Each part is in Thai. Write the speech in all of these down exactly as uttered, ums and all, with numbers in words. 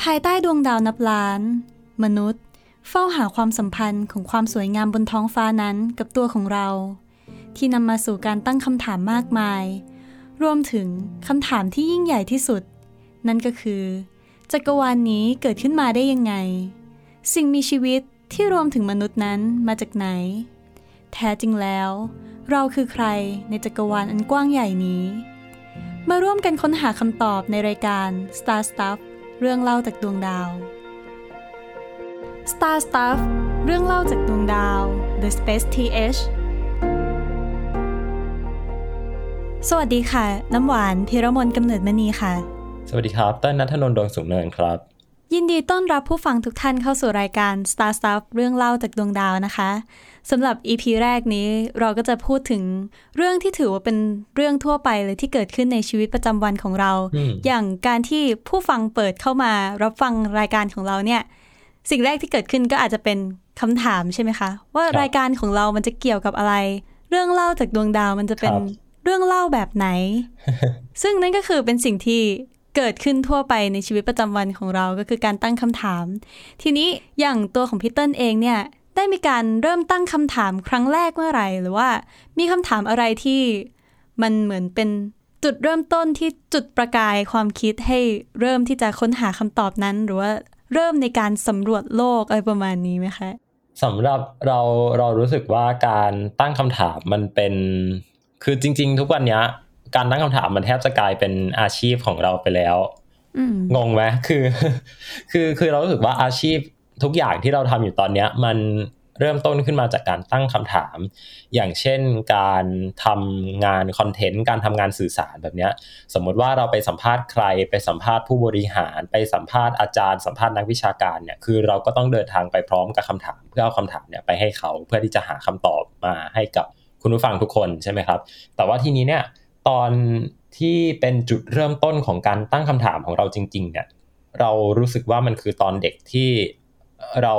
ภายใต้ดวงดาวนับล้านมนุษย์เฝ้าหาความสัมพันธ์ของความสวยงามบนท้องฟ้านั้นกับตัวของเราที่นำมาสู่การตั้งคำถามมากมายรวมถึงคำถามที่ยิ่งใหญ่ที่สุดนั่นก็คือจักรวาลนี้เกิดขึ้นมาได้ยังไงสิ่งมีชีวิตที่รวมถึงมนุษย์นั้นมาจากไหนแท้จริงแล้วเราคือใครในจักรวาลอันกว้างใหญ่นี้มาร่วมกันค้นหาคำตอบในรายการ Star Stuff เรื่องเล่าจากดวงดาว Star Stuff เรื่องเล่าจากดวงดาว The Space ที เอช สวัสดีค่ะน้ำหวานพิรมนกำเนิดมณีค่ะสวัสดีครับต้นณัฐนนท์ดวงสูงเนินครับยินดีต้อนรับผู้ฟังทุกท่านเข้าสู่รายการ Star Stuff เรื่องเล่าจากดวงดาวนะคะสำหรับ อี พี แรกนี้เราก็จะพูดถึงเรื่องที่ถือว่าเป็นเรื่องทั่วไปเลยที่เกิดขึ้นในชีวิตประจำวันของเรา hmm. อย่างการที่ผู้ฟังเปิดเข้ามารับฟังรายการของเราเนี่ยสิ่งแรกที่เกิดขึ้นก็อาจจะเป็นคำถามใช่ไหมคะว่ารายการของเรามันจะเกี่ยวกับอะไรเรื่องเล่าจากดวงดาวมันจะเป็นเรื่องเล่าแบบไหน ซึ่งนั่นก็คือเป็นสิ่งที่เกิดขึ้นทั่วไปในชีวิตประจำวันของเราก็คือการตั้งคำถามทีนี้อย่างตัวของพี่เติ้ลเองเนี่ยได้มีการเริ่มตั้งคำถามครั้งแรกเมื่อไหร่หรือว่ามีคำถามอะไรที่มันเหมือนเป็นจุดเริ่มต้นที่จุดประกายความคิดให้เริ่มที่จะค้นหาคำตอบนั้นหรือว่าเริ่มในการสำรวจโลกอะไรประมาณนี้ไหมคะสำหรับเราเรารู้สึกว่าการตั้งคำถามมันเป็นคือจริงๆทุกวันนี้การตั้งคำถามมันแทบจะกลายเป็นอาชีพของเราไปแล้วงงไหมคือคือคือเรารู้สึกว่าอาชีพทุกอย่างที่เราทำอยู่ตอนนี้มันเริ่มต้นขึ้นมาจากการตั้งคำถามอย่างเช่นการทำงานคอนเทนต์การทำงานสื่อสารแบบนี้สมมติว่าเราไปสัมภาษณ์ใครไปสัมภาษณ์ผู้บริหารไปสัมภาษณ์อาจารย์สัมภาษณ์นักวิชาการเนี่ยคือเราก็ต้องเดินทางไปพร้อมกับคำถามเพื่อเอาคำถามเนี่ยไปให้เขาเพื่อที่จะหาคำตอบมาให้กับคุณผู้ฟังทุกคนใช่ไหมครับแต่ว่าทีนี้เนี่ยตอนที่เป็นจุดเริ่มต้นของการตั้งคำถามของเราจริงๆเนี่ยเรารู้สึกว่ามันคือตอนเด็กที่เรา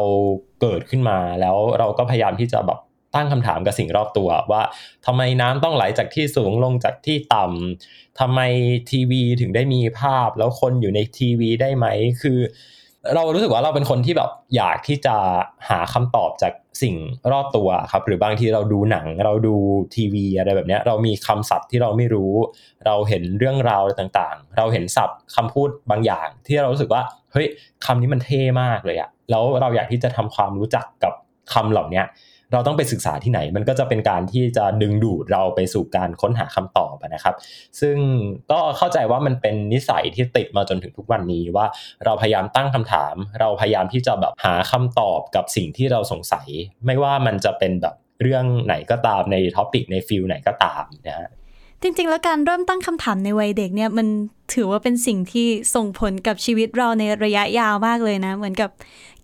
เกิดขึ้นมาแล้วเราก็พยายามที่จะแบบตั้งคำถามกับสิ่งรอบตัวว่าทำไมน้ำต้องไหลจากที่สูงลงจากที่ต่ำทำไมทีวีถึงได้มีภาพแล้วคนอยู่ในทีวีได้ไหมคือเรารู้สึกว่าเราเป็นคนที่แบบอยากที่จะหาคำตอบจากสิ่งรอบตัวครับหรือบางทีเราดูหนังเราดูทีวีอะไรแบบนี้เรามีคำศัพท์ที่เราไม่รู้เราเห็นเรื่องราวต่างๆเราเห็นศัพท์คำพูดบางอย่างที่เรารู้สึกว่าเฮ้ยคำนี้มันเท่มากเลยอะแล้วเราอยากที่จะทำความรู้จักกับคำเหล่านี้เราต้องไปศึกษาที่ไหนมันก็จะเป็นการที่จะดึงดูดเราไปสู่การค้นหาคำตอบนะครับซึ่งก็เข้าใจว่ามันเป็นนิสัยที่ติดมาจนถึงทุกวันนี้ว่าเราพยายามตั้งคำถามเราพยายามที่จะแบบหาคำตอบกับสิ่งที่เราสงสัยไม่ว่ามันจะเป็นแบบเรื่องไหนก็ตามในท็อปิกในฟิลไหนก็ตามนะฮะจริงๆแล้วการเริ่มตั้งคำถามในวัยเด็กเนี่ยมันถือว่าเป็นสิ่งที่ส่งผลกับชีวิตเราในระยะยาวมากเลยนะเหมือนกับ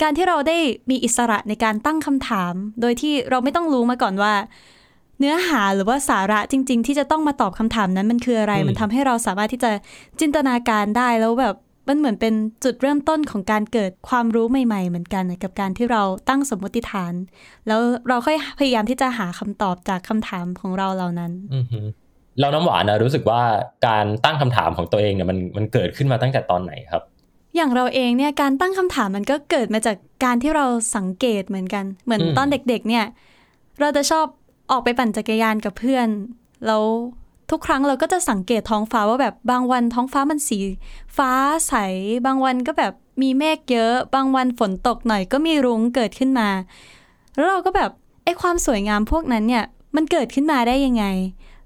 การที่เราได้มีอิสระในการตั้งคำถามโดยที่เราไม่ต้องรู้มาก่อนว่าเนื้อหาหรือว่าสาระจริงๆที่จะต้องมาตอบคำถามนั้นมันคืออะไรมันทำให้เราสามารถที่จะจินตนาการได้แล้วแบบมันเหมือนเป็นจุดเริ่มต้นของการเกิดความรู้ใหม่ๆเหมือนกันกับการที่เราตั้งสมมติฐานแล้วเราค่อยพยายามที่จะหาคำตอบจากคำถามของเราเหล่านั้นเราน้ำหวานนะรู้สึกว่าการตั้งคำถามของตัวเองเนี่ยมันมันเกิดขึ้นมาตั้งแต่ตอนไหนครับอย่างเราเองเนี่ยการตั้งคำถามมันก็เกิดมาจากการที่เราสังเกตเหมือนกันเหมือนตอนเด็กๆเนี่ยเราจะชอบออกไปปั่นจักรยานกับเพื่อนแล้วทุกครั้งเราก็จะสังเกตท้องฟ้าว่าแบบบางวันท้องฟ้ามันสีฟ้าใสบางวันก็แบบมีเมฆเยอะบางวันฝนตกหน่อยก็มีรุ้งเกิดขึ้นมาแล้วเราก็แบบไอ้ความสวยงามพวกนั้นเนี่ยมันเกิดขึ้นมาได้ยังไง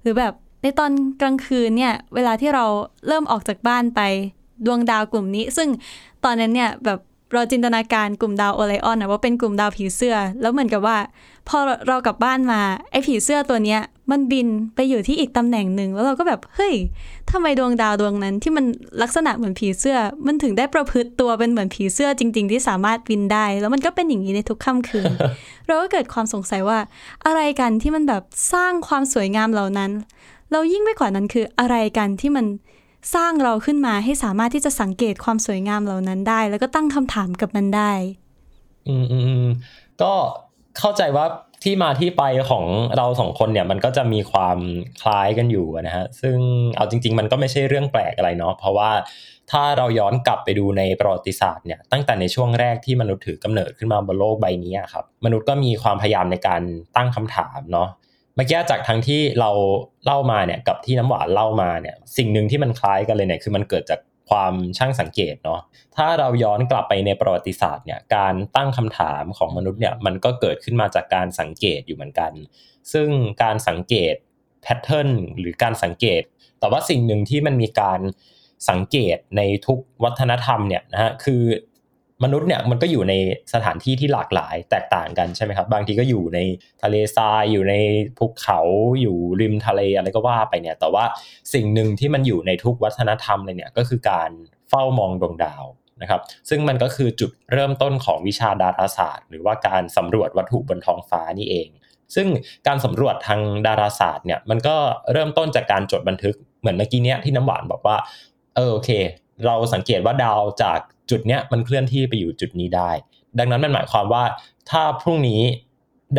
หรือแบบในตอนกลางคืนเนี่ยเวลาที่เราเริ่มออกจากบ้านไปดวงดาวกลุ่มนี้ซึ่งตอนนั้นเนี่ยแบบเราจินตนาการกลุ่มดาวโอไลออนนะว่าเป็นกลุ่มดาวผีเสื้อแล้วเหมือนกับว่าพอเรากลับบ้านมาไอ้ผีเสื้อตัวเนี้ยมันบินไปอยู่ที่อีกตำแหน่งหนึ่งแล้วเราก็แบบเฮ้ยทำไมดวงดาวดวงนั้นที่มันลักษณะเหมือนผีเสื้อมันถึงได้ประพฤติตัวเป็นเหมือนผีเสื้อจริงๆที่สามารถบินได้แล้วมันก็เป็นอย่างนี้ในทุกค่ำคืน เราก็เกิดความสงสัยว่าอะไรกันที่มันแบบสร้างความสวยงามเหล่านั้นเรายิ่งไปกว่านั้นคืออะไรกันที่มันสร้างเราขึ้นมาให้สามารถที่จะสังเกตความสวยงามเหล่านั้นได้แล้วก็ตั้งคำถามกับมันได้อืมๆก็เข้าใจว่า ที่มาที่ไปของเราสองคนเนี่ยมันก็จะมีความคล้ายกันอยู่นะฮะซึ่งเอาจริงๆมันก็ไม่ใช่เรื่องแปลกอะไรเนาะเพราะว่าถ้าเราย้อนกลับไปดูในประวัติศาสตร์เนี่ยตั้งแต่ในช่วงแรกที่มนุษย์ถือกำเนิดขึ้นมาบนโลกใบนี้ครับมนุษย์ก็มีความพยายามในการตั้งคำถามเนาะเมื่อกี้จากทั้งที่เราเล่ามาเนี่ยกับที่น้ำหวานเล่ามาเนี่ยสิ่งนึงที่มันคล้ายกันเลยเนี่ยคือมันเกิดจากความช่างสังเกตเนาะถ้าเราย้อนกลับไปในประวัติศาสตร์เนี่ยการตั้งคำถามของมนุษย์เนี่ยมันก็เกิดขึ้นมาจากการสังเกตอยู่เหมือนกันซึ่งการสังเกตแพทเทิร์นหรือการสังเกตแต่ว่าสิ่งหนึ่งที่มันมีการสังเกตในทุกวัฒนธรรมเนี่ยนะฮะคือมนุษย์เนี่ยมันก็อยู่ในสถานที่ที่หลากหลายแตกต่างกันใช่ไหมครับบางทีก็อยู่ในทะเลทรายอยู่ในภูเขาอยู่ริมทะเลอะไรก็ว่าไปเนี่ยแต่ว่าสิ่งหนึ่งที่มันอยู่ในทุกวัฒนธรรมเลยเนี่ยก็คือการเฝ้ามองดวงดาวนะครับซึ่งมันก็คือจุดเริ่มต้นของวิชาดาราศาสตร์หรือว่าการสำรวจวัตถุบนท้องฟ้านี่เองซึ่งการสำรวจทางดาราศาสตร์เนี่ยมันก็เริ่มต้นจากการจดบันทึกเหมือนเมื่อกี้เนี้ยที่น้ำหวานบอกว่าเออโอเคเราสังเกตว่าดาวจากจุดเนี้ยมันเคลื่อนที่ไปอยู่จุดนี้ได้ดังนั้นมันหมายความว่าถ้าพรุ่งนี้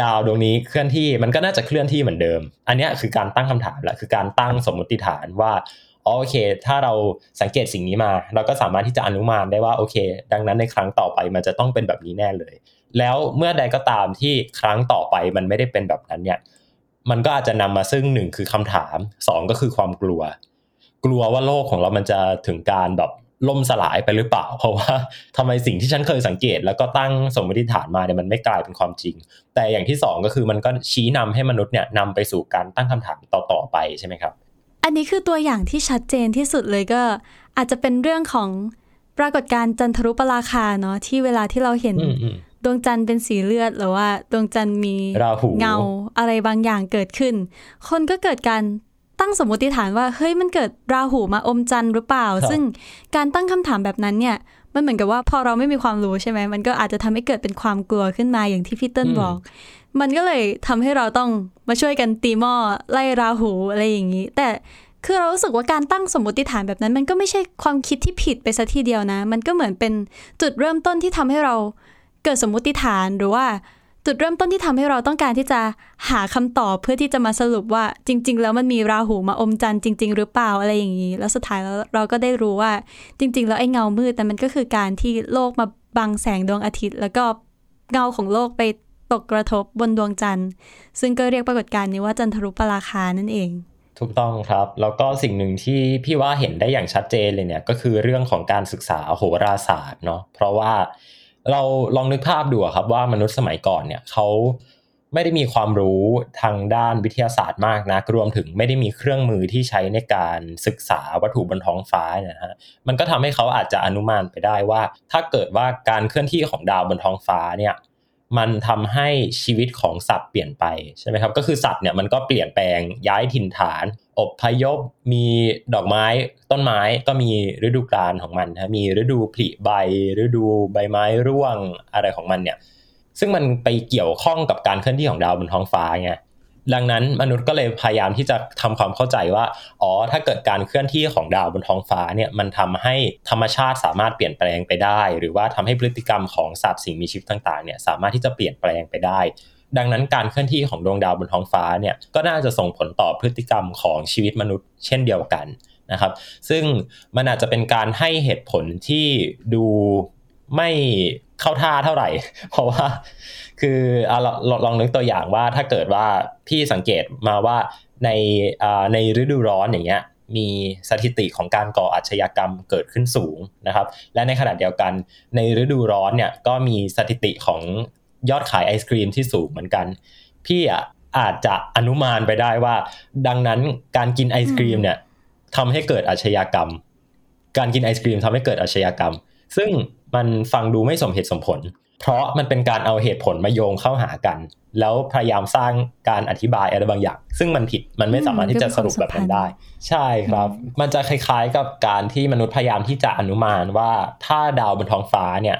ดาวดวงนี้เคลื่อนที่มันก็น่าจะเคลื่อนที่เหมือนเดิมอันเนี้ยคือการตั้งคำถามแหละคือการตั้งสมมติฐานว่าอ๋อโอเคถ้าเราสังเกตสิ่งนี้มาเราก็สามารถที่จะอนุมานได้ว่าโอเคดังนั้นในครั้งต่อไปมันจะต้องเป็นแบบนี้แน่เลยแล้วเมื่อใดก็ตามที่ครั้งต่อไปมันไม่ได้เป็นแบบนั้นเนี่ยมันก็อาจจะนำมาซึ่งหนึ่งคือคำถามสองก็คือความกลัวกลัวว่าโลกของเรามันจะถึงการแบบล่มสลายไปหรือเปล่าเพราะว่าทำไมสิ่งที่ฉันเคยสังเกตแล้วก็ตั้งสมมติฐานมาเนี่ยมันไม่กลายเป็นความจริงแต่อย่างที่สองก็คือมันก็ชี้นำให้มนุษย์เนี่ยนำไปสู่การตั้งคำถามต่อๆไปใช่ไหมครับอันนี้คือตัวอย่างที่ชัดเจนที่สุดเลยก็อาจจะเป็นเรื่องของปรากฏการณ์จันทรุปราคาเนาะที่เวลาที่เราเห็นดวงจันทร์เป็นสีเลือดหรือว่าดวงจันทร์มีเงาอะไรบางอย่างเกิดขึ้นคนก็เกิดการตั้งสมมติฐานว่าเฮ้ยมันเกิดราหูมาอมจันทร์หรือเปล่าซึ่งการตั้งคำถามแบบนั้นเนี่ยมันเหมือนกับว่าพอเราไม่มีความรู้ใช่ไหมมันก็อาจจะทำให้เกิดเป็นความกลัวขึ้นมาอย่างที่พี่เติ้ลบอกมันก็เลยทำให้เราต้องมาช่วยกันตีหม้อไล่ราหูอะไรอย่างนี้แต่คือเรารู้สึกว่าการตั้งสมมติฐานแบบนั้นมันก็ไม่ใช่ความคิดที่ผิดไปซะทีเดียวนะมันก็เหมือนเป็นจุดเริ่มต้นที่ทำให้เราเกิดสมมติฐานหรือว่าจุดเริ่มต้นที่ทำให้เราต้องการที่จะหาคำตอบเพื่อที่จะมาสรุปว่าจริงๆแล้วมันมีราหูมาอมจันทร์จริงๆหรือเปล่าอะไรอย่างนี้แล้วสุดท้ายแล้วเราก็ได้รู้ว่าจริงๆแล้วไอ้เงามืดแต่มันก็คือการที่โลกมาบังแสงดวงอาทิตย์แล้วก็เงาของโลกไปตกกระทบบนดวงจันทร์ซึ่งก็เรียกปรากฏการณ์นี้ว่าจันทรุปราคานั่นเองถูกต้องครับแล้วก็สิ่งหนึ่งที่พี่ว่าเห็นได้อย่างชัดเจนเลยเนี่ยก็คือเรื่องของการศึกษาโหราศาสตร์เนาะเพราะว่าเราลองนึกภาพดูครับว่ามนุษย์สมัยก่อนเนี่ยเขาไม่ได้มีความรู้ทางด้านวิทยาศาสตร์มากนะรวมถึงไม่ได้มีเครื่องมือที่ใช้ในการศึกษาวัตถุบนท้องฟ้านะฮะมันก็ทำให้เขาอาจจะอนุมานไปได้ว่าถ้าเกิดว่าการเคลื่อนที่ของดาวบนท้องฟ้าเนี่ยมันทำให้ชีวิตของสัตว์เปลี่ยนไปใช่ไหมครับก็คือสัตว์เนี่ยมันก็เปลี่ยนแปลงย้ายถิ่นฐานอพยพมีดอกไม้ต้นไม้ก็มีฤดูกาลของมันนะมีฤดูผลิใบฤดูใบไม้ร่วงอะไรของมันเนี่ยซึ่งมันไปเกี่ยวข้องกับการเคลื่อนที่ของดาวบนท้องฟ้าไงดังนั้นมนุษย์ก็เลยพยายามที่จะทำความเข้าใจว่าอ๋อถ้าเกิดการเคลื่อนที่ของดาวบนท้องฟ้าเนี่ยมันทำให้ธรรมชาติสามารถเปลี่ยนแปลงไปได้หรือว่าทำให้พฤติกรรมของสัตว์สิ่งมีชีวิตต่างๆเนี่ยสามารถที่จะเปลี่ยนแปลงไปได้ดังนั้นการเคลื่อนที่ของดวงดาวบนท้องฟ้าเนี่ยก็น่าจะส่งผลต่อพฤติกรรมของชีวิตมนุษย์เช่นเดียวกันนะครับซึ่งมันอาจจะเป็นการให้เหตุผลที่ดูไม่เข้าท่าเท่าไหร่เพราะว่าคืออ่ะลองนึกตัวอย่างว่าถ้าเกิดว่าพี่สังเกตมาว่าในอ่าในฤดูร้อนอย่างเงี้ยมีสถิติของการก่ออาชญากรรมเกิดขึ้นสูงนะครับและในขณะเดียวกันในฤดูร้อนเนี่ยก็มีสถิติของยอดขายไอศกรีมที่สูงเหมือนกันพี่อ่ะอาจจะอนุมานไปได้ว่าดังนั้นการกินไอศกรีมเนี่ยทำให้เกิดอาชญากรรมการกินไอศกรีมทำให้เกิดอาชญากรรมซึ่งมันฟังดูไม่สมเหตุสมผลเพราะมันเป็นการเอาเหตุผลมาโยงเข้าหากันแล้วพยายามสร้างการอธิบายอะไรบางอย่างซึ่งมันผิดมันไม่สามารถที่จะสรุปแบบนั้นได้ใช่ครับมันจะคล้ายๆกับการที่มนุษย์พยายามที่จะอนุมานว่าถ้าดาวบนท้องฟ้าเนี่ย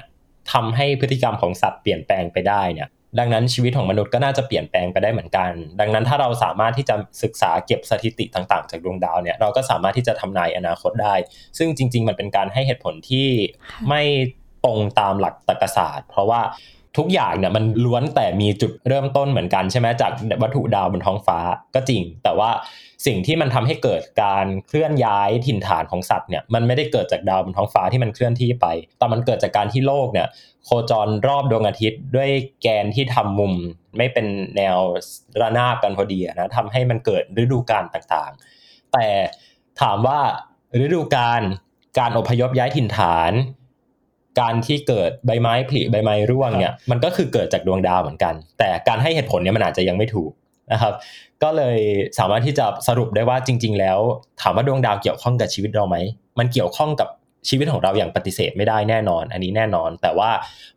ทำให้พฤติกรรมของสัตว์เปลี่ยนแปลงไปได้เนี่ยดังนั้นชีวิตของมนุษย์ก็น่าจะเปลี่ยนแปลงไปได้เหมือนกันดังนั้นถ้าเราสามารถที่จะศึกษาเก็บสถิติต่างๆจากดวงดาวเนี่ยเราก็สามารถที่จะทำนายอนาคตได้ซึ่งจริงๆมันเป็นการให้เหตุผลที่ไม่ตรงตามหลักตรรกศาสตร์เพราะว่า ทุกอย่างเนี่ยมันล้วนแต่มีจุดเริ่มต้นเหมือนกันใช่ไหมจากวัตถุดาวบนท้องฟ้าก็จริงแต่ว่าสิ่งที่มันทำให้เกิดการเคลื่อนย้ายถิ่นฐานของสัตว์เนี่ยมันไม่ได้เกิดจากดาวบนท้องฟ้าที่มันเคลื่อนที่ไปแต่มันเกิดจากการที่โลกเนี่ยโคจรรอบดวงอาทิตย์ด้วยแกนที่ทำมุมไม่เป็นแนวระนาบกันพอดีนะทำให้มันเกิดฤดูกาลต่างๆแต่ถามว่าฤดูกาลการอพยพย้ายถิ่นฐานการที่เกิดใบไม้ผลิใบไม้ร่วงเนี่ยมันก็คือเกิดจากดวงดาวเหมือนกันแต่การให้เหตุผลเนี่ยมันอาจจะยังไม่ถูกนะครับก็เลยสามารถที่จะสรุปได้ว่าจริงๆแล้วถามว่าดวงดาวเกี่ยวข้องกับชีวิตเราไหมมันเกี่ยวข้องกับชีวิตของเราอย่างปฏิเสธไม่ได้แน่นอนอันนี้แน่นอนแต่ว่า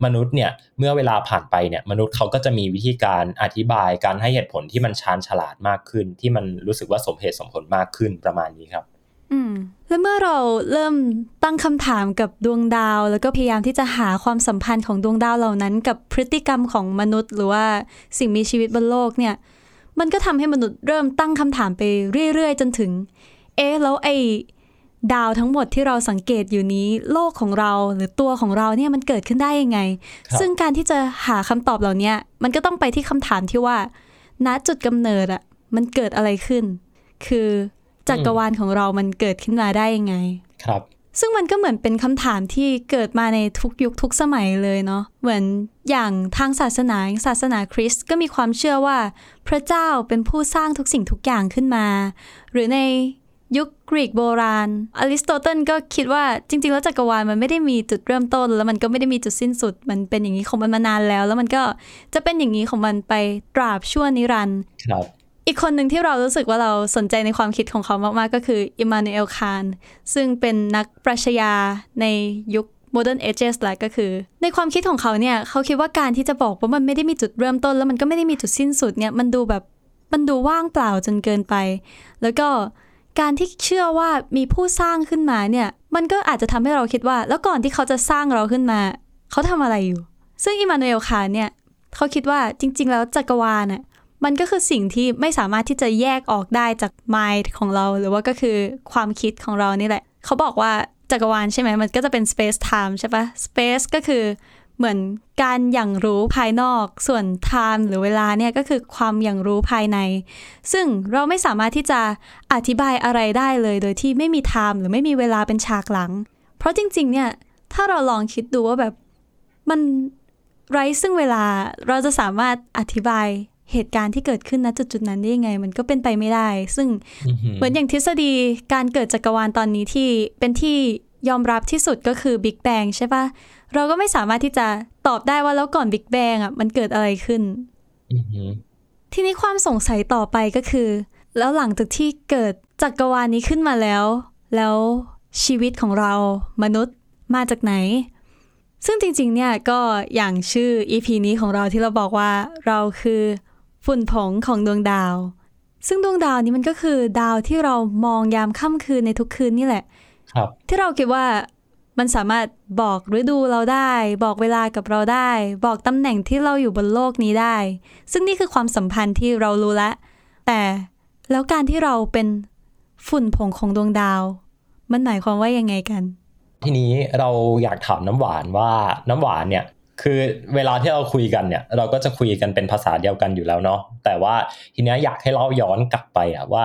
มนุษย์เนี่ยเมื่อเวลาผ่านไปเนี่ยมนุษย์เขาก็จะมีวิธีการอธิบายการให้เหตุผลที่มันชาญฉลาดมากขึ้นที่มันรู้สึกว่าสมเหตุสมผลมากขึ้นประมาณนี้ครับอืมและเมื่อเราเริ่มตั้งคำถามกับดวงดาวแล้วก็พยายามที่จะหาความสัมพันธ์ของดวงดาวเหล่านั้นกับพฤติกรรมของมนุษย์หรือว่าสิ่งมีชีวิตบนโลกเนี่ยมันก็ทำให้มนุษย์เริ่มตั้งคำถามไปเรื่อยๆจนถึงเอ๊ะแล้วไอ้ดาวทั้งหมดที่เราสังเกตอยู่นี้โลกของเราหรือตัวของเราเนี่ยมันเกิดขึ้นได้ยังไงซึ่งการที่จะหาคำตอบเหล่านี้มันก็ต้องไปที่คำถามที่ว่าณจุดกำเนิดอะมันเกิดอะไรขึ้นคือจักรวาลของเรามันเกิดขึ้นมาได้ยังไงครับซึ่งมันก็เหมือนเป็นคำถามที่เกิดมาในทุกยุคทุกสมัยเลยเนาะเหมือนอย่างทางศาสนาศาสนาคริสต์ก็มีความเชื่อว่าพระเจ้าเป็นผู้สร้างทุกสิ่งทุกอย่างขึ้นมาหรือในยุคกรีกโบราณอริสโตเติลก็คิดว่าจริงๆแล้วจักรวาลมันไม่ได้มีจุดเริ่มต้นแล้วมันก็ไม่ได้มีจุดสิ้นสุดมันเป็นอย่างนี้ของมันมานานแล้วแล้วมันก็จะเป็นอย่างนี้ของมันไปตราบชั่วนิรันดร์ครับอีกคนหนึ่งที่เรารู้สึกว่าเราสนใจในความคิดของเขามากๆก็คืออิมมานูเอลคานซึ่งเป็นนักปรัชญาในยุค Modern Ages แหละก็คือในความคิดของเขาเนี่ยเขาคิดว่าการที่จะบอกว่ามันไม่ได้มีจุดเริ่มต้นแล้วมันก็ไม่ได้มีจุดสิ้นสุดเนี่ยมันดูแบบมันดูว่างเปล่าจนเกินไปแล้วก็การที่เชื่อว่ามีผู้สร้างขึ้นมาเนี่ยมันก็อาจจะทำให้เราคิดว่าแล้วก่อนที่เขาจะสร้างเราขึ้นมาเขาทำอะไรอยู่ซึ่งอิมมานูเอลคานเนี่ยเขาคิดว่าจริงๆแล้วจักรวาลน่ะมันก็คือสิ่งที่ไม่สามารถที่จะแยกออกได้จาก mind ของเราหรือว่าก็คือความคิดของเรานี่แหละเขาบอกว่าจักรวาลใช่ไหมมันก็จะเป็น space time ใช่ปะ space ก็คือเหมือนการอย่างรู้ภายนอกส่วน time หรือเวลาเนี่ยก็คือความอย่างรู้ภายในซึ่งเราไม่สามารถที่จะอธิบายอะไรได้เลยโดยที่ไม่มี time หรือไม่มีเวลาเป็นฉากหลังเพราะจริงๆเนี่ยถ้าเราลองคิดดูว่าแบบมันไร้ซึ่งเวลาเราจะสามารถอธิบายเหตุการณ์ที่เกิดขึ้นณจุดๆนั้นได้ยังไงมันก็เป็นไปไม่ได้ซึ่ง mm-hmm. เหมือนอย่างทฤษฎีการเกิดจักรวาลตอนนี้ที่เป็นที่ยอมรับที่สุดก็คือ Big Bang ใช่ป่ะเราก็ไม่สามารถที่จะตอบได้ว่าแล้วก่อน Big Bang อ่ะมันเกิดอะไรขึ้น mm-hmm. ทีนี้ความสงสัยต่อไปก็คือแล้วหลังจากที่เกิดจักรวาลนี้ขึ้นมาแล้วแล้วชีวิตของเรามนุษย์มาจากไหนซึ่งจริงๆเนี่ยก็อย่างชื่อ อี พี นี้ของเราที่เราบอกว่าเราคือฝุ่นผงของดวงดาวซึ่งดวงดาวนี้มันก็คือดาวที่เรามองยามค่ำคืนในทุกคืนนี่แหละครับที่เราคิดว่ามันสามารถบอกฤดูเราได้บอกเวลากับเราได้บอกตำแหน่งที่เราอยู่บนโลกนี้ได้ซึ่งนี่คือความสัมพันธ์ที่เรารู้แล้วแต่แล้วการที่เราเป็นฝุ่นผงของดวงดาวมันหมายความว่ายังไงกันทีนี้เราอยากถามน้ำหวานว่าน้ำหวานเนี่ยคือเวลาที่เราคุยกันเนี่ยเราก็จะคุยกันเป็นภาษาเดียวกันอยู่แล้วเนาะแต่ว่าทีนี้อยากให้เราย้อนกลับไปอะว่า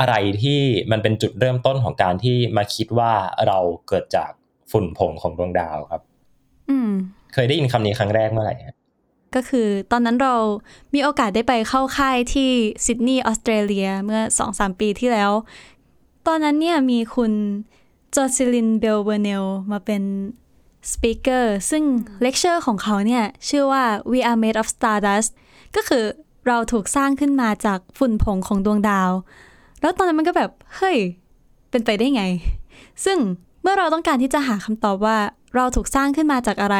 อะไรที่มันเป็นจุดเริ่มต้นของการที่มาคิดว่าเราเกิดจากฝุ่นผงของดวงดาวครับอืมเคยได้ยินคำนี้ครั้งแรกเมื่อไหร่ก็คือตอนนั้นเรามีโอกาสได้ไปเข้าค่ายที่ซิดนีย์ออสเตรเลียเมื่อ สองถึงสาม ปีที่แล้วตอนนั้นเนี่ยมีคุณจอซิลินเบลเบอร์เนลมาเป็นspeaker ซึ่งเลคเชอร์ของเขาเนี่ยชื่อว่า We are made of stardust ก็คือเราถูกสร้างขึ้นมาจากฝุ่นผงของดวงดาวแล้วตอนนั้นมันก็แบบเฮ้ยเป็นไปได้ไงซึ่งเมื่อเราต้องการที่จะหาคำตอบว่าเราถูกสร้างขึ้นมาจากอะไร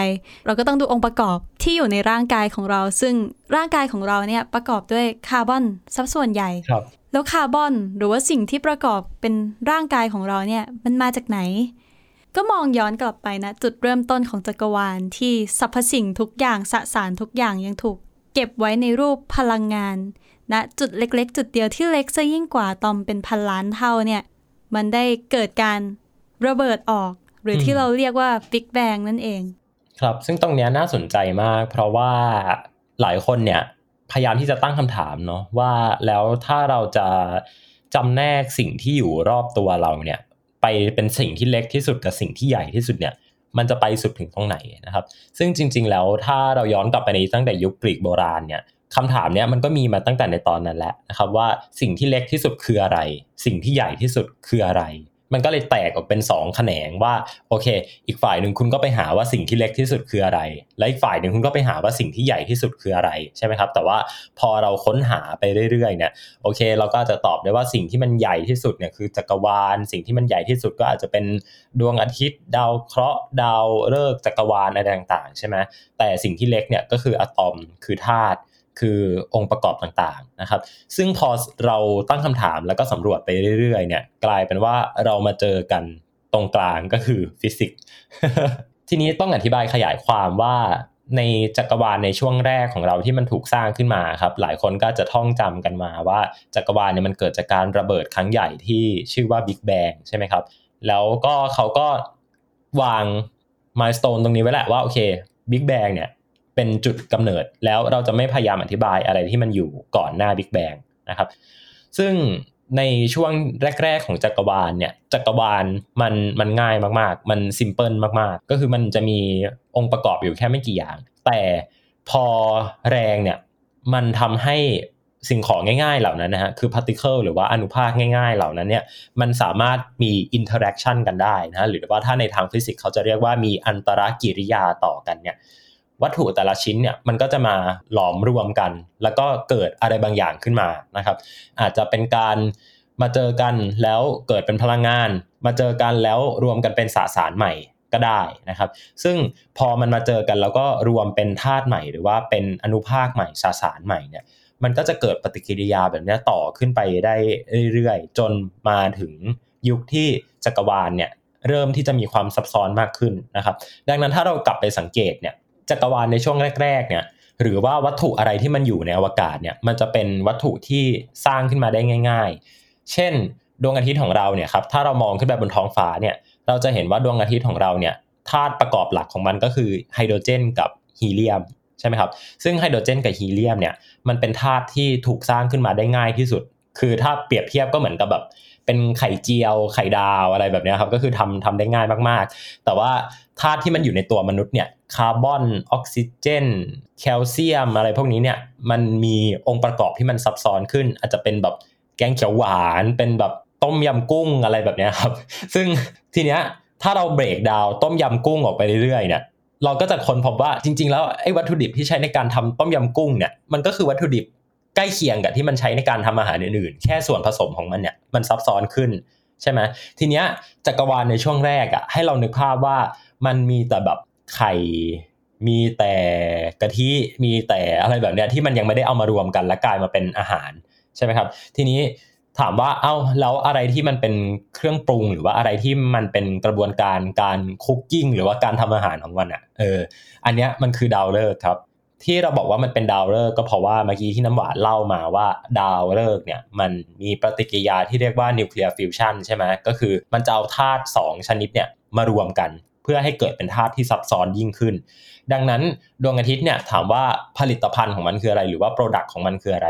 เราก็ต้องดูองค์ประกอบที่อยู่ในร่างกายของเราซึ่งร่างกายของเราเนี่ยประกอบด้วยคาร์บอนสัดส่วนใหญ่แล้วคาร์บอนหรือว่าสิ่งที่ประกอบเป็นร่างกายของเราเนี่ยมันมาจากไหนก็มองย้อนกลับไปนะจุดเริ่มต้นของจักรวาลที่สรรพสิ่งทุกอย่างสสารทุกอย่างยังถูกเก็บไว้ในรูปพลังงานณนะจุดเล็กๆจุดเดียวที่เล็กซะยิ่งกว่าตอมเป็นพันล้านเท่าเนี่ยมันได้เกิดการระเบิดออกหรือที่เราเรียกว่า Big Bang นั่นเอง ครับซึ่งตรงเนี้ยน่าสนใจมากเพราะว่าหลายคนเนี่ยพยายามที่จะตั้งคำถามเนาะว่าแล้วถ้าเราจะจำแนกสิ่งที่อยู่รอบตัวเราเนี่ยไปเป็นสิ่งที่เล็กที่สุดกับสิ่งที่ใหญ่ที่สุดเนี่ยมันจะไปสุดถึงตรงไหนนะครับซึ่งจริงๆแล้วถ้าเราย้อนกลับไปในตั้งแต่ยุคกรีกโบราณเนี่ยคำถามเนี้ยมันก็มีมาตั้งแต่ในตอนนั้นแล้วนะครับว่าสิ่งที่เล็กที่สุดคืออะไรสิ่งที่ใหญ่ที่สุดคืออะไรมันก็เลยแตกออกเป็นสองแขนงว่าโอเคอีกฝ่ายนึงคุณก็ไปหาว่าสิ่งที่เล็กที่สุดคืออะไรและอีกฝ่ายนึงคุณก็ไปหาว่าสิ่งที่ใหญ่ที่สุดคืออะไรใช่มั้ยครับแต่ว่าพอเราค้นหาไปเรื่อยๆเนี่ยโอเคเราก็จะตอบได้ว่าสิ่งที่มันใหญ่ที่สุดเนี่ยคือจักรวาลสิ่งที่มันใหญ่ที่สุดก็อาจจะเป็นดวงอาทิตย์ดาวเคราะห์ดาวฤกษ์จักรวาลอะไรต่างๆใช่มั้ยแต่สิ่งที่เล็กเนี่ยก็คืออะตอมคือธาตุคือองค์ประกอบต่างๆนะครับซึ่งพอเราตั้งคำถามแล้วก็สำรวจไปเรื่อยๆเนี่ยกลายเป็นว่าเรามาเจอกันตรงกลางก็คือฟิสิกส์ ทีนี้ต้องอธิบายขยายความว่าในจักรวาลในช่วงแรกของเราที่มันถูกสร้างขึ้นมาครับหลายคนก็จะท่องจำกันมาว่าจักรวาลเนี่ยมันเกิดจากการระเบิดครั้งใหญ่ที่ชื่อว่า Big Bang ใช่ไหมครับแล้วก็เขาก็วาง milestone ตรงนี้ไว้แหละว่าโอเค Big Bang เนี่ยเป็นจุดกำเนิดแล้วเราจะไม่พยายามอธิบายอะไรที่มันอยู่ก่อนหน้า Big Bang นะครับซึ่งในช่วงแรกๆของจักรวาลเนี่ยจักรวาลมันมันง่ายมากๆมันซิมเพิลมากๆก็คือมันจะมีองค์ประกอบอยู่แค่ไม่กี่อย่างแต่พอแรงเนี่ยมันทำให้สิ่งของง่ายๆเหล่านั้นนะฮะคือพาร์ติเคิลหรือว่าอนุภาคง่ายๆเหล่านั้นเนี่ยมันสามารถมีอินเทอร์แอคชั่นกันได้นะหรือว่าถ้าในทางฟิสิกส์เขาจะเรียกว่ามีอันตรกิริยาต่อกันเนี่ยวัตถุแต่ละชิ้นเนี่ยมันก็จะมาหลอมรวมกันแล้วก็เกิดอะไรบางอย่างขึ้นมานะครับอาจจะเป็นการมาเจอกันแล้วเกิดเป็นพลังงานมาเจอกันแล้วรวมกันเป็นสสารใหม่ก็ได้นะครับซึ่งพอมันมาเจอกันแล้วก็รวมเป็นธาตุใหม่หรือว่าเป็นอนุภาคใหม่สสารใหม่เนี่ยมันก็จะเกิดปฏิกิริยาแบบนี้ต่อขึ้นไปได้เรื่อยๆจนมาถึงยุคที่จักรวาลเนี่ยเริ่มที่จะมีความซับซ้อนมากขึ้นนะครับดังนั้นถ้าเรากลับไปสังเกตเนี่ยจักรวาลในช่วงแรกๆเนี่ยหรือว่าวัตถุอะไรที่มันอยู่ในอวกาศเนี่ยมันจะเป็นวัตถุที่สร้างขึ้นมาได้ง่ายๆเช่นดวงอาทิตย์ของเราเนี่ยครับถ้าเรามองขึ้นไปบนท้องฟ้าเนี่ยเราจะเห็นว่าดวงอาทิตย์ของเราเนี่ยธาตุประกอบหลักของมันก็คือไฮโดรเจนกับฮีเลียมใช่ไหมครับซึ่งไฮโดรเจนกับฮีเลียมเนี่ยมันเป็นธาตุที่ถูกสร้างขึ้นมาได้ง่ายที่สุดคือถ้าเปรียบเทียบก็เหมือนกับแบบเป็นไข่เจียวไข่ดาวอะไรแบบนี้ครับก็คือทำทำได้ง่ายมากๆแต่ว่าธาตุที่มันอยู่ในตัวมนุษย์เนี่ยคาร์บอนออกซิเจนแคลเซียมอะไรพวกนี้เนี่ยมันมีองค์ประกอบที่มันซับซ้อนขึ้นอาจจะเป็นแบบแกงเขียวหวานเป็นแบบต้มยำกุ้งอะไรแบบนี้ครับซึ่งทีเนี้ยถ้าเราเบรกดาวต้มยำกุ้งออกไปเรื่อยๆเนี่ยเราก็จะค้นพบว่าจริงๆแล้วไอ้วัตถุดิบที่ใช้ในการทำต้มยำกุ้งเนี่ยมันก็คือวัตถุดิบใกล้เคียงกับที่มันใช้ในการทำอาหารอื่นๆแค่ส่วนผสมของมันเนี่ยมันซับซ้อนขึ้นใช่ไหมทีเนี้ยจักรวาลในช่วงแรกอ่ะให้เรานึกภาพว่ามันมีแต่แบบไข่มีแต่กะทิมีแต่อะไรแบบเนี้ยที่มันยังไม่ได้เอามารวมกันและกลายมาเป็นอาหารใช่ไหมครับทีนี้ถามว่าเอ้าแล้วอะไรที่มันเป็นเครื่องปรุงหรือว่าอะไรที่มันเป็นกระบวนการการคุกกิ้งหรือว่าการทำอาหารของมันอ่ะเอออันเนี้ยมันคือดาวฤกษ์ครับที่เราบอกว่ามันเป็นดาวฤกษ์ก็เพราะว่าเมื่อกี้ที่น้ำหวานเล่ามาว่าดาวฤกษ์เนี่ยมันมีปฏิกิริยาที่เรียกว่านิวเคลียร์ฟิวชันใช่ไหมก็คือมันจะเอาธาตุสองชนิดเนี่ยมารวมกันเพื่อให้เกิดเป็นธาตุที่ซับซ้อนยิ่งขึ้นดังนั้นดวงอาทิตย์เนี่ยถามว่าผลิตภัณฑ์ของมันคืออะไรหรือว่าโปรดักต์ของมันคืออะไร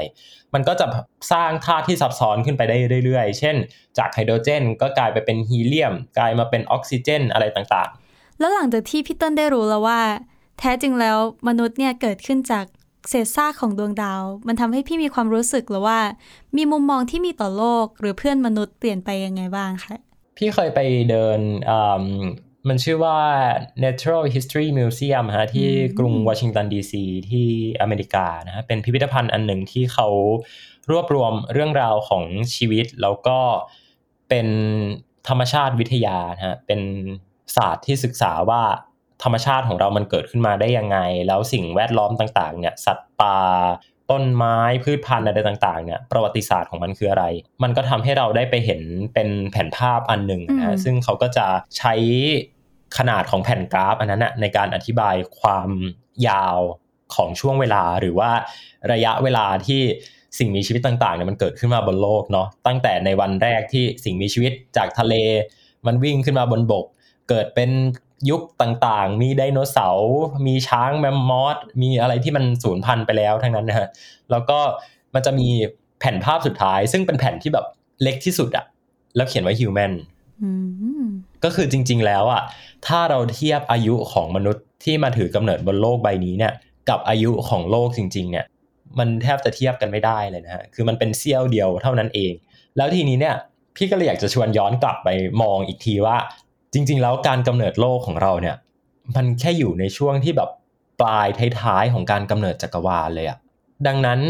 มันก็จะสร้างธาตุที่ซับซ้อนขึ้นไปได้เรื่อยๆเช่นจากไฮโดรเจนก็กลายไปเป็นฮีเลียมกลายมาเป็นออกซิเจนอะไรต่างๆแล้วหลังจากที่พี่เติ้ลได้รู้แล้วว่าแท้จริงแล้วมนุษย์เนี่ยเกิดขึ้นจากเศษซากของดวงดาวมันทำให้พี่มีความรู้สึกหรือว่ามีมุมมองที่มีต่อโลกหรือเพื่อนมนุษย์เปลี่ยนไปยังไงบ้างคะพี่เคยไปเดินมันชื่อว่า Natural History Museum ฮะที่กรุงวอชิงตันดีซีที่อเมริกานะฮะเป็นพิพิธภัณฑ์อันหนึ่งที่เขารวบรวมเรื่องราวของชีวิตแล้วก็เป็นธรรมชาติวิทยานะฮะเป็นศาสตร์ที่ศึกษาว่าธรรมชาติของเรามันเกิดขึ้นมาได้ยังไงแล้วสิ่งแวดล้อมต่างๆเนี่ยสัตว์ป่าต้นไม้พืชพันธุ์อะไรต่างๆเนี่ยประวัติศาสตร์ของมันคืออะไรมันก็ทำให้เราได้ไปเห็นเป็นแผนภาพอันนึงนะซึ่งเขาก็จะใช้ขนาดของแผ่นกราฟอันนั้นนะในการอธิบายความยาวของช่วงเวลาหรือว่าระยะเวลาที่สิ่งมีชีวิตต่างๆเนี่ยมันเกิดขึ้นมาบนโลกเนาะตั้งแต่ในวันแรกที่สิ่งมีชีวิตจากทะเลมันวิ่งขึ้นมาบนบกเกิดเป็น ยุคต่างๆมีไดโนเสาร์มีช้างแมมมอธมีอะไรที่มันสูญพันธุ์ไปแล้วทั้งนั้นนะฮะแล้วก็มันจะมีแผ่นภาพสุดท้ายซึ่งเป็นแผ่นที่แบบเล็กที่สุดอะแล้วเขียนว่า human ก็คือจริงๆแล้วอะถ้าเราเทียบอายุของมนุษย์ที่มาถือกำเนิดบนโลกใบนี้เนี่ยกับอายุของโลกจริงๆเนี่ยมันแทบจะเทียบกันไม่ได้เลยนะฮะคือมันเป็นเสี้ยวเดียวเท่านั้นเองแล้วทีนี้เนี่ยพี่ก็เลยอยากจะชวนย้อนกลับไปมองอีกทีว่าจริงๆแล้วการกำเนิดโลกของเราเนี่ยมันแค่อยู่ในช่วงที่แบบปลายท้ายๆของการกำเนิดจักรวาลเลยอะดังนั้น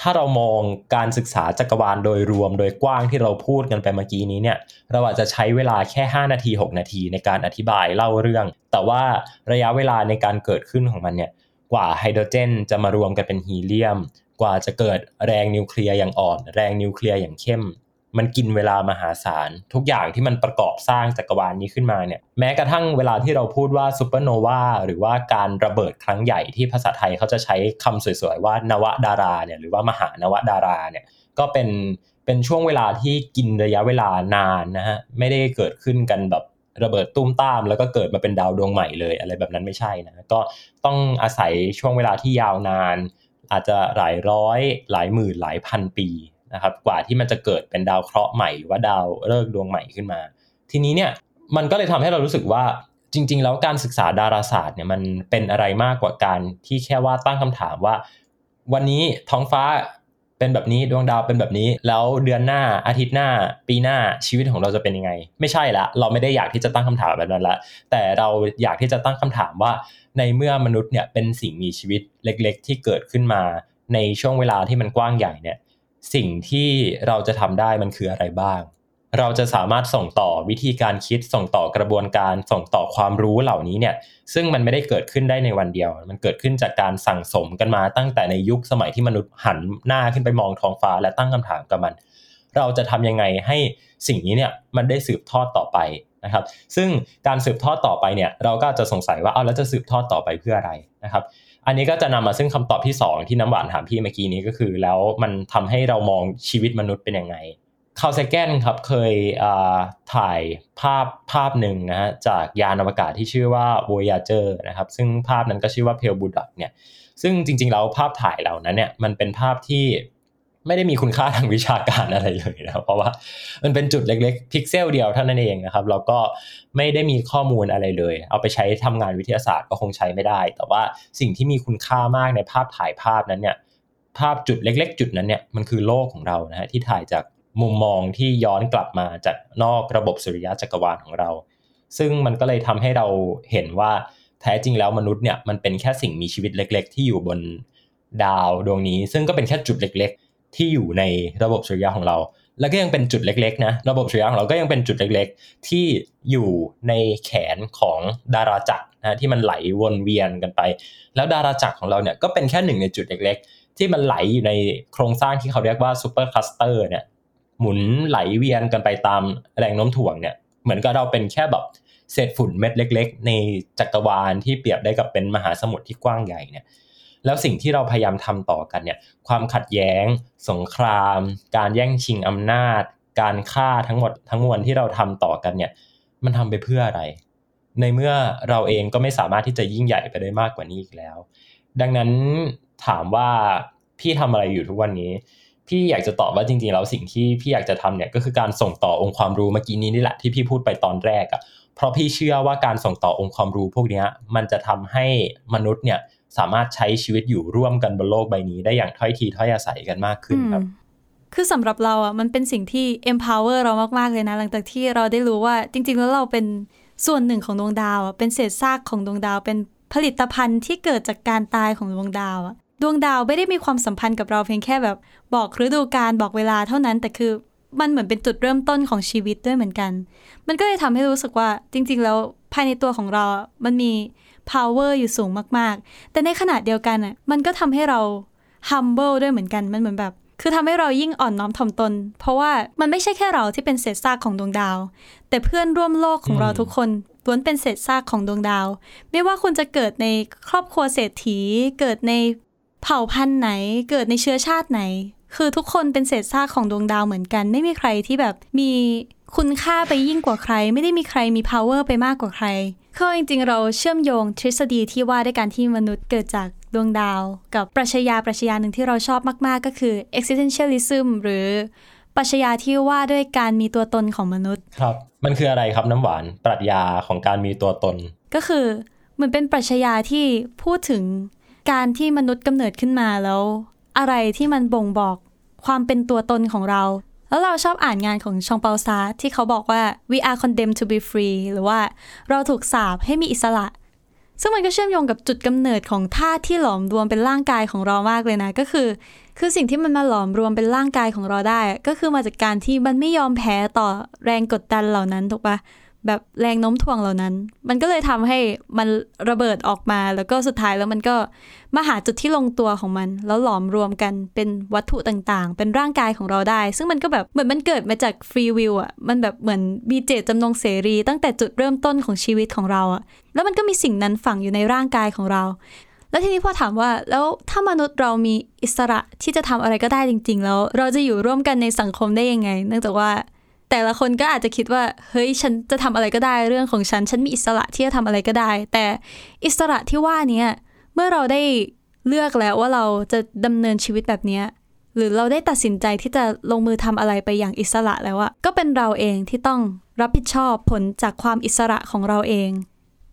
ถ้าเรามองการศึกษาจักรวาลโดยรวมโดยกว้างที่เราพูดกันไปเมื่อกี้นี้เนี่ยเราอาจจะใช้เวลาแค่ห้านาทีหกนาทีในการอธิบายเล่าเรื่องแต่ว่าระยะเวลาในการเกิดขึ้นของมันเนี่ยกว่าไฮโดรเจนจะมารวมกันเป็นฮีเลียมกว่าจะเกิดแรงนิวเคลียร์อย่างอ่อนแรงนิวเคลียร์อย่างเข้มมันกินเวลามหาศาลทุกอย่างที่มันประกอบสร้างจักรวาล นี้ขึ้นมาเนี่ยแม้กระทั่งเวลาที่เราพูดว่าซูเปอร์โนวาหรือว่าการระเบิดครั้งใหญ่ที่ภาษาไทยเขาจะใช้คำสวยๆว่านวดาราเนี่ยหรือว่ามหานวดาราเนี่ยก็เป็นเป็นช่วงเวลาที่กินระยะเวลานานนะฮะไม่ได้เกิดขึ้นกันแบบระเบิดตุ้มตามแล้วก็เกิดมาเป็นดาวดวงใหม่เลยอะไรแบบนั้นไม่ใช่นะก็ต้องอาศัยช่วงเวลาที่ยาวนานอาจจะหลายร้อยหลายหมื่นหลายพันปีนะครับกว่าที่มันจะเกิดเป็นดาวเคราะห์ใหม่หรือว่าดาวฤกษ์ดวงใหม่ขึ้นมาทีนี้เนี่ยมันก็เลยทำให้เรารู้สึกว่าจริงๆแล้วการศึกษาดาราศาสตร์เนี่ยมันเป็นอะไรมากกว่าการที่แค่ว่าตั้งคำถามว่าวันนี้ท้องฟ้าเป็นแบบนี้ดวงดาวเป็นแบบนี้แล้วเดือนหน้าอาทิตย์หน้าปีหน้าชีวิตของเราจะเป็นยังไงไม่ใช่ละเราไม่ได้อยากที่จะตั้งคำถามแบบนั้นละแต่เราอยากที่จะตั้งคำถามว่าในเมื่อมนุษย์เนี่ยเป็นสิ่งมีชีวิตเล็กๆที่เกิดขึ้นมาในช่วงเวลาที่มันกว้างใหญ่เนี่ยสิ่งที่เราจะทำได้มันคืออะไรบ้างเราจะสามารถส่งต่อวิธีการคิดส่งต่อกระบวนการส่งต่อความรู้เหล่านี้เนี่ยซึ่งมันไม่ได้เกิดขึ้นได้ในวันเดียวมันเกิดขึ้นจากการสั่งสมกันมาตั้งแต่ในยุคสมัยที่มนุษย์หันหน้าขึ้นไปมองท้องฟ้าและตั้งคำถามกับมันเราจะทำยังไงให้สิ่งนี้เนี่ยมันได้สืบทอดต่อไปนะครับซึ่งการสืบทอดต่อไปเนี่ยเราก็จะสงสัยว่าเอ้าแล้วจะสืบทอดต่อไปเพื่ออะไรนะครับอันนี้ก็จะนำมาซึ่งคำตอบที่สองที่น้ำหวานถามพี่เมื่อกี้นี้ก็คือแล้วมันทำให้เรามองชีวิตมนุษย์เป็นยังไงคาร์ล เซแกนครับเคยถ่ายภาพภาพหนึ่งนะฮะจากยานอวกาศที่ชื่อว่า Voyager นะครับซึ่งภาพนั้นก็ชื่อว่า Pale Blue Dot เนี่ยซึ่งจริงๆแล้วภาพถ่ายเหล่านั้นเนี่ยมันเป็นภาพที่ไม่ได้มีคุณค่าทางวิชาการอะไรเลยนะเพราะว่ามันเป็นจุดเล็กๆพิกเซลเดียวเท่านั้นเองนะครับแล้วก็ไม่ได้มีข้อมูลอะไรเลยเอาไปใช้ทำงานวิทยาศาสตร์ก็คงใช้ไม่ได้แต่ว่าสิ่งที่มีคุณค่ามากในภาพถ่ายภาพนั้นเนี่ยภาพจุดเล็กๆจุดนั้นเนี่ยมันคือโลกของเรานะฮะที่ถ่ายจากมุมมองที่ย้อนกลับมาจากนอกระบบสุริยะจักรวาลของเราซึ่งมันก็เลยทำให้เราเห็นว่าแท้จริงแล้วมนุษย์เนี่ยมันเป็นแค่สิ่งมีชีวิตเล็กๆที่อยู่บนดาวดวงนี้ซึ่งก็เป็นแค่จุดเล็กๆที่อยู่ในระบบสุริยะของเราแล้วก็ยังเป็นจุดเล็กๆนะระบบสุริยะของเราก็ยังเป็นจุดเล็กๆที่อยู่ในแขนของดาราจักรนะที่มันไหลวนเวียนกันไปแล้วดาราจักรของเราเนี่ยก็เป็นแค่หนึ่งในจุดเล็กๆที่มันไหลอยู่ในโครงสร้างที่เขาเรียกว่าซูเปอร์คลัสเตอร์เนี่ยหมุนไหลเวียนกันไปตามแรงโน้มถ่วงเนี่ยเหมือนกับเราเป็นแค่แบบเศษฝุ่นเม็ดเล็กๆในจักรวาลที่เปรียบได้กับเป็นมหาสมุทรที่กว้างใหญ่เนี่ยแล้วสิ่งที่เราพยายามทำต่อกันเนี่ยความขัดแย้งสงครามการแย่งชิงอำนาจการฆ่าทั้งหมดทั้งมวลที่เราทำต่อกันเนี่ยมันทำไปเพื่ออะไรในเมื่อเราเองก็ไม่สามารถที่จะยิ่งใหญ่ไปได้มากกว่านี้อีกแล้วดังนั้นถามว่าพี่ทำอะไรอยู่ทุกวันนี้พี่อยากจะตอบว่าจริงๆแล้วสิ่งที่พี่อยากจะทำเนี่ยก็คือการส่งต่อองค์ความรู้เมื่อกี้นี้นี่แหละที่พี่พูดไปตอนแรกอ่ะเพราะพี่เชื่อว่าการส่งต่อองค์ความรู้พวกนี้มันจะทำให้มนุษย์เนี่ยสามารถใช้ชีวิตอยู่ร่วมกันบนโลกใบนี้ได้อย่างถ้อยทีถ้อยอาศัยกันมากขึ้นครับคือสำหรับเราอ่ะมันเป็นสิ่งที่ empower เรามากๆเลยนะหลังจากที่เราได้รู้ว่าจริงๆแล้วเราเป็นส่วนหนึ่งของดวงดาวอ่ะเป็นเศษซากของดวงดาวเป็นผลิตภัณฑ์ที่เกิดจากการตายของดวงดาวอ่ะดวงดาวไม่ได้มีความสัมพันธ์กับเราเพียงแค่แบบบอกฤดูกาลบอกเวลาเท่านั้นแต่คือมันเหมือนเป็นจุดเริ่มต้นของชีวิตด้วยเหมือนกันมันก็เลยทำให้รู้สึกว่าจริงๆแล้วภายในตัวของเรามันมี power อยู่สูงมากๆแต่ในขณะเดียวกันอ่ะมันก็ทำให้เรา humble ด้วยเหมือนกันมันเหมือนแบบคือทำให้เรายิ่งอ่อนน้อมถ่อมตนเพราะว่ามันไม่ใช่แค่เราที่เป็นเศษซากของดวงดาวแต่เพื่อนร่วมโลกของเราทุกคนล้วนเป็นเศษซากของดวงดาวไม่ว่าคุณจะเกิดในครอบครัวเศรษฐีเกิดในเผ่าพันธุ์ไหนเกิดในเชื้อชาติไหนคือทุกคนเป็นเศษซากของดวงดาวเหมือนกันไม่มีใครที่แบบมี คุณค่าไปยิ่งกว่าใครไม่ได้มีใครมี power ไปมากกว่าใครคือจริงๆเราเชื่อมโยงทฤษฎีที่ว่าด้วยการที่มนุษย์เกิดจากดวงดาวกับปรัชญาปรัชญาหนึ่งที่เราชอบมากๆก็คือ existentialism หรือปรัชญาที่ว่าด้วยการมีตัวตนของมนุษย์ครับมันคืออะไรครับน้ำหวานปรัชญาของการมีตัวตนก็คือเหมือนเป็นปรัชญาที่พูดถึงการที่มนุษย์กำเนิดขึ้นมาแล้วอะไรที่มันบ่งบอกความเป็นตัวตนของเราแล้วเราชอบอ่านงานของชองเปาซาร์ที่เขาบอกว่า we are condemned to be free หรือว่าเราถูกสาปให้มีอิสระซึ่งมันก็เชื่อมโยงกับจุดกำเนิดของธาตุที่หลอมรวมเป็นร่างกายของเรามากเลยนะก็คือคือสิ่งที่มันมาหลอมรวมเป็นร่างกายของเราได้ก็คือมาจากการที่มันไม่ยอมแพ้ต่อแรงกดดันเหล่านั้นถูกปะแบบแรงโน้มถ่วงเหล่านั้นมันก็เลยทำให้มันระเบิดออกมาแล้วก็สุดท้ายแล้วมันก็มาหาจุดที่ลงตัวของมันแล้วหลอมรวมกันเป็นวัตถุต่างๆเป็นร่างกายของเราได้ซึ่งมันก็แบบเหมือนมันเกิดมาจากฟรีวิลอ่ะมันแบบเหมือนมีเจตจำนงเสรีตั้งแต่จุดเริ่มต้นของชีวิตของเราอ่ะแล้วมันก็มีสิ่งนั้นฝังอยู่ในร่างกายของเราแล้วทีนี้พอถามว่าแล้วถ้ามนุษย์เรามีอิสระที่จะทำอะไรก็ได้จริงๆแล้วเราจะอยู่ร่วมกันในสังคมได้ยังไงเนื่องจากว่าแต่ละคนก็อาจจะคิดว่าเฮ้ยฉันจะทำอะไรก็ได้เรื่องของฉันฉันมีอิสระที่จะทำอะไรก็ได้แต่อิสระที่ว่านี้เมื่อเราได้เลือกแล้วว่าเราจะดำเนินชีวิตแบบนี้หรือเราได้ตัดสินใจที่จะลงมือทำอะไรไปอย่างอิสระแล้วอะก็เป็นเราเองที่ต้องรับผิดชอบผลจากความอิสระของเราเอง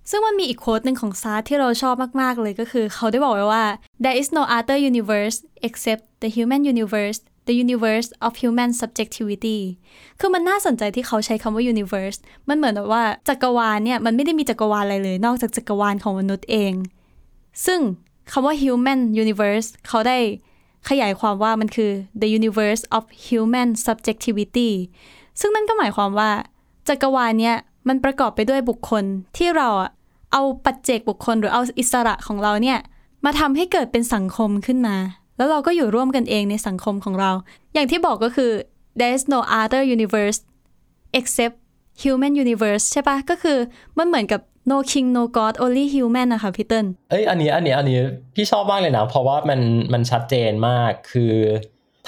ซึ่งมันมีอีกโค้ดหนึ่งของซาร์ที่เราชอบมากๆเลยก็คือเขาได้บอกไว้ว่า there is no other universe except the human universe the universe of human subjectivity คือมันน่าสนใจที่เขาใช้คำว่า universe มันเหมือนแบบว่าจักรวาลเนี่ยมันไม่ได้มีจักรวาลอะไรเลยนอกจากจักรวาลของมนุษย์เองซึ่งคำว่า human universe เขาได้ขยายความว่ามันคือ the universe of human subjectivity ซึ่งนั่นก็หมายความว่าจักรวาลเนี่ยมันประกอบไปด้วยบุคคลที่เราเอาปัจเจกบุคคลหรือเอาอิสระของเราเนี่ยมาทำให้เกิดเป็นสังคมขึ้นมาแล้วเราก็อยู่ร่วมกันเองในสังคมของเราอย่างที่บอกก็คือ there is no other universe except human universe ใช่ปะก็คือมันเหมือนกับ no king no god only human นะคะพี่เติ้ลเอ้ยอันนี้อันนี้อันนี้พี่ชอบมากเลยนะเพราะว่ามันมันชัดเจนมากคือ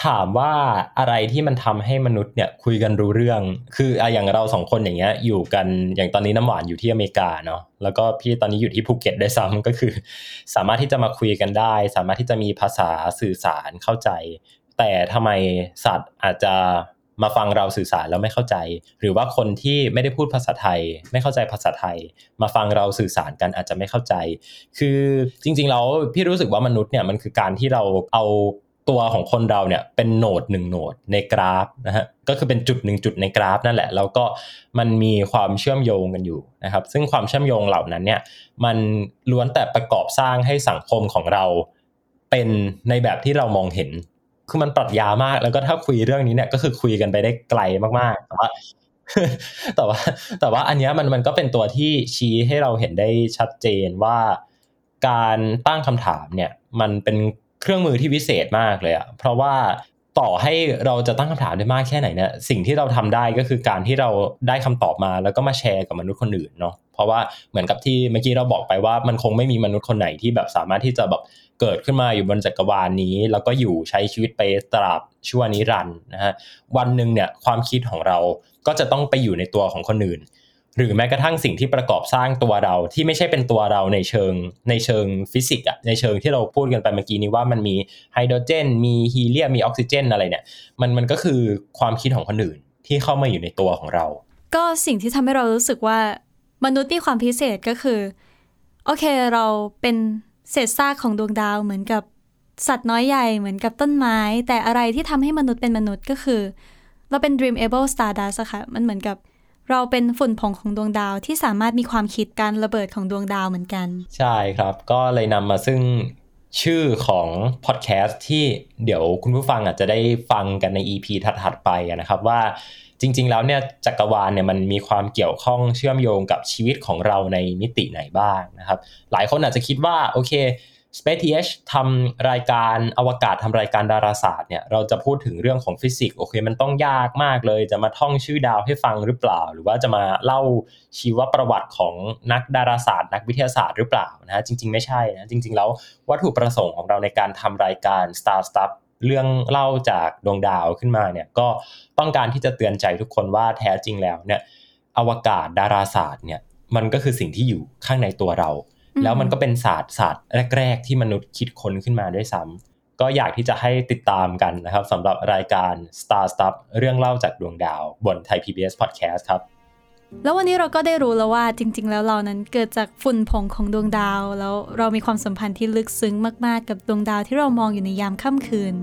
ถามว่าอะไรที่มันทำให้มนุษย์เนี่ยคุยกันรู้เรื่องคืออย่างเราสองคนอย่างเงี้ยอยู่กันอย่างตอนนี้น้ำหวานอยู่ที่อเมริกาเนาะแล้วก็พี่ตอนนี้อยู่ที่ภูเก็ตได้ซ้ำก็คือสามารถที่จะมาคุยกันได้สามารถที่จะมีภาษาสื่อสารเข้าใจแต่ทำไมสัตว์อาจจะมาฟังเราสื่อสารแล้วไม่เข้าใจหรือว่าคนที่ไม่ได้พูดภาษาไทยไม่เข้าใจภาษาไทยมาฟังเราสื่อสารกันอาจจะไม่เข้าใจคือจริงๆแล้วพี่รู้สึกว่ามนุษย์เนี่ยมันคือการที่เราเอาตัวของคนเราเนี่ยเป็นโหนดหนึ่งโหนดในกราฟนะฮะก็คือเป็นจุดหนึ่งจุดในกราฟนั่นแหละแล้วก็มันมีความเชื่อมโยงกันอยู่นะครับซึ่งความเชื่อมโยงเหล่านั้นเนี่ยมันล้วนแต่ประกอบสร้างให้สังคมของเราเป็นในแบบที่เรามองเห็นคือมันปรัชญามากแล้วก็ถ้าคุยเรื่องนี้เนี่ยก็คือคุยกันไปได้ไกลมากๆแต่ว่าแต่ว่าแต่ว่าอันเนี้ยมันมันก็เป็นตัวที่ชี้ให้เราเห็นได้ชัดเจนว่าการตั้งคำถามเนี่ยมันเป็นเครื่องมือที่วิเศษมากเลยอ่ะเพราะว่าต่อให้เราจะตั้งคำถามได้มากแค่ไหนเนี่ยสิ่งที่เราทำได้ก็คือการที่เราได้คำตอบมาแล้วก็มาแชร์กับมนุษย์คนอื่นเนาะเพราะว่าเหมือนกับที่เมื่อกี้เราบอกไปว่ามันคงไม่มีมนุษย์คนไหนที่แบบสามารถที่จะแบบเกิดขึ้นมาอยู่บนจักรวาลนี้แล้วก็อยู่ใช้ชีวิตไปตราบชั่วนิรันดร์นะฮะวันนึงเนี่ยความคิดของเราก็จะต้องไปอยู่ในตัวของคนอื่นหรือแม้กระทั่งสิ่งที่ประกอบสร้างตัวเราที่ไม่ใช่เป็นตัวเราในเชิงในเชิงฟิสิกส์อ่ะในเชิงที่เราพูดกันไปเมื่อกี้นี้ว่ามันมีไฮโดรเจนมีฮีเลียมมีออกซิเจนอะไรเนี่ยมันมันก็คือความคิดของคนอื่นที่เข้ามาอยู่ในตัวของเราก็สิ่งที่ทำให้เรารู้สึกว่ามนุษย์มีความพิเศษก็คือโอเคเราเป็นเศษซากของดวงดาวเหมือนกับสัตว์น้อยใหญ่เหมือนกับต้นไม้แต่อะไรที่ทำให้มนุษย์เป็นมนุษย์ก็คือเราเป็น dreamable stardust ค่ะมันเหมือนกับเราเป็นฝุ่นผงของดวงดาวที่สามารถมีความคิดการระเบิดของดวงดาวเหมือนกันใช่ครับก็เลยนำมาซึ่งชื่อของพอดแคสต์ที่เดี๋ยวคุณผู้ฟังอาจจะได้ฟังกันใน อี พี ถัดๆไปนะครับว่าจริงๆแล้วเนี่ยจักรวาลเนี่ยมันมีความเกี่ยวข้องเชื่อมโยงกับชีวิตของเราในมิติไหนบ้างนะครับหลายคนอาจจะคิดว่าโอเค Space ทำรายการอวกาศทำรายการดาราศาสตร์เนี่ยเราจะพูดถึงเรื่องของฟิสิกส์โอเคมันต้องยากมากเลยจะมาท่องชื่อดาวให้ฟังหรือเปล่าหรือว่าจะมาเล่าชีวประวัติของนักดาราศาสตร์นักวิทยาศาสตร์หรือเปล่านะจริงๆไม่ใช่นะจริงๆแล้ววัตถุประสงค์ของเราในการทำรายการ Star Stuff เรื่องเล่าจากดวงดาวขึ้นมาเนี่ยก็ต้องการที่จะเตือนใจทุกคนว่าแท้จริงแล้วเนี่ยอวกาศดาราศาสตร์เนี่ยมันก็คือสิ่งที่อยู่ข้างในตัวเราแล้วมันก็เป็นศาสตร์ศาสตร์แรกๆที่มนุษย์คิดค้นขึ้นมาด้วยซ้ำก็อยากที่จะให้ติดตามกันนะครับสำหรับรายการ Star Stuff เรื่องเล่าจากดวงดาวบน Thai พี บี เอส Podcast ครับแล้ววันนี้เราก็ได้รู้แล้วว่าจริงๆแล้วเรานั้นเกิดจากฝุ่นผงของดวงดาวแล้วเรามีความสัมพันธ์ที่ลึกซึ้งมากๆกับดวงดาวที่เรามองอยู่ในยามค่ำคืน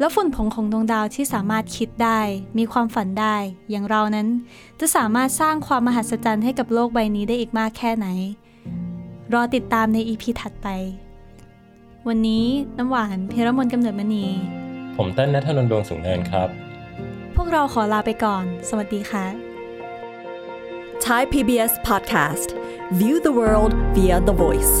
แล้วฝุ่นผงของดวงดาวที่สามารถคิดได้มีความฝันได้อย่างเรานั้นจะสามารถสร้างความมหัศจรรย์ให้กับโลกใบนี้ได้อีกมากแค่ไหนรอติดตามใน อี พี ถัดไปวันนี้น้ำหวานเพรมนต์กำเนิดมณีผมเต้นณัฐนนท์ดวงสูงเนินครับพวกเราขอลาไปก่อนสวัสดีค่ะ Thai พี บี เอส Podcast View the world via the voice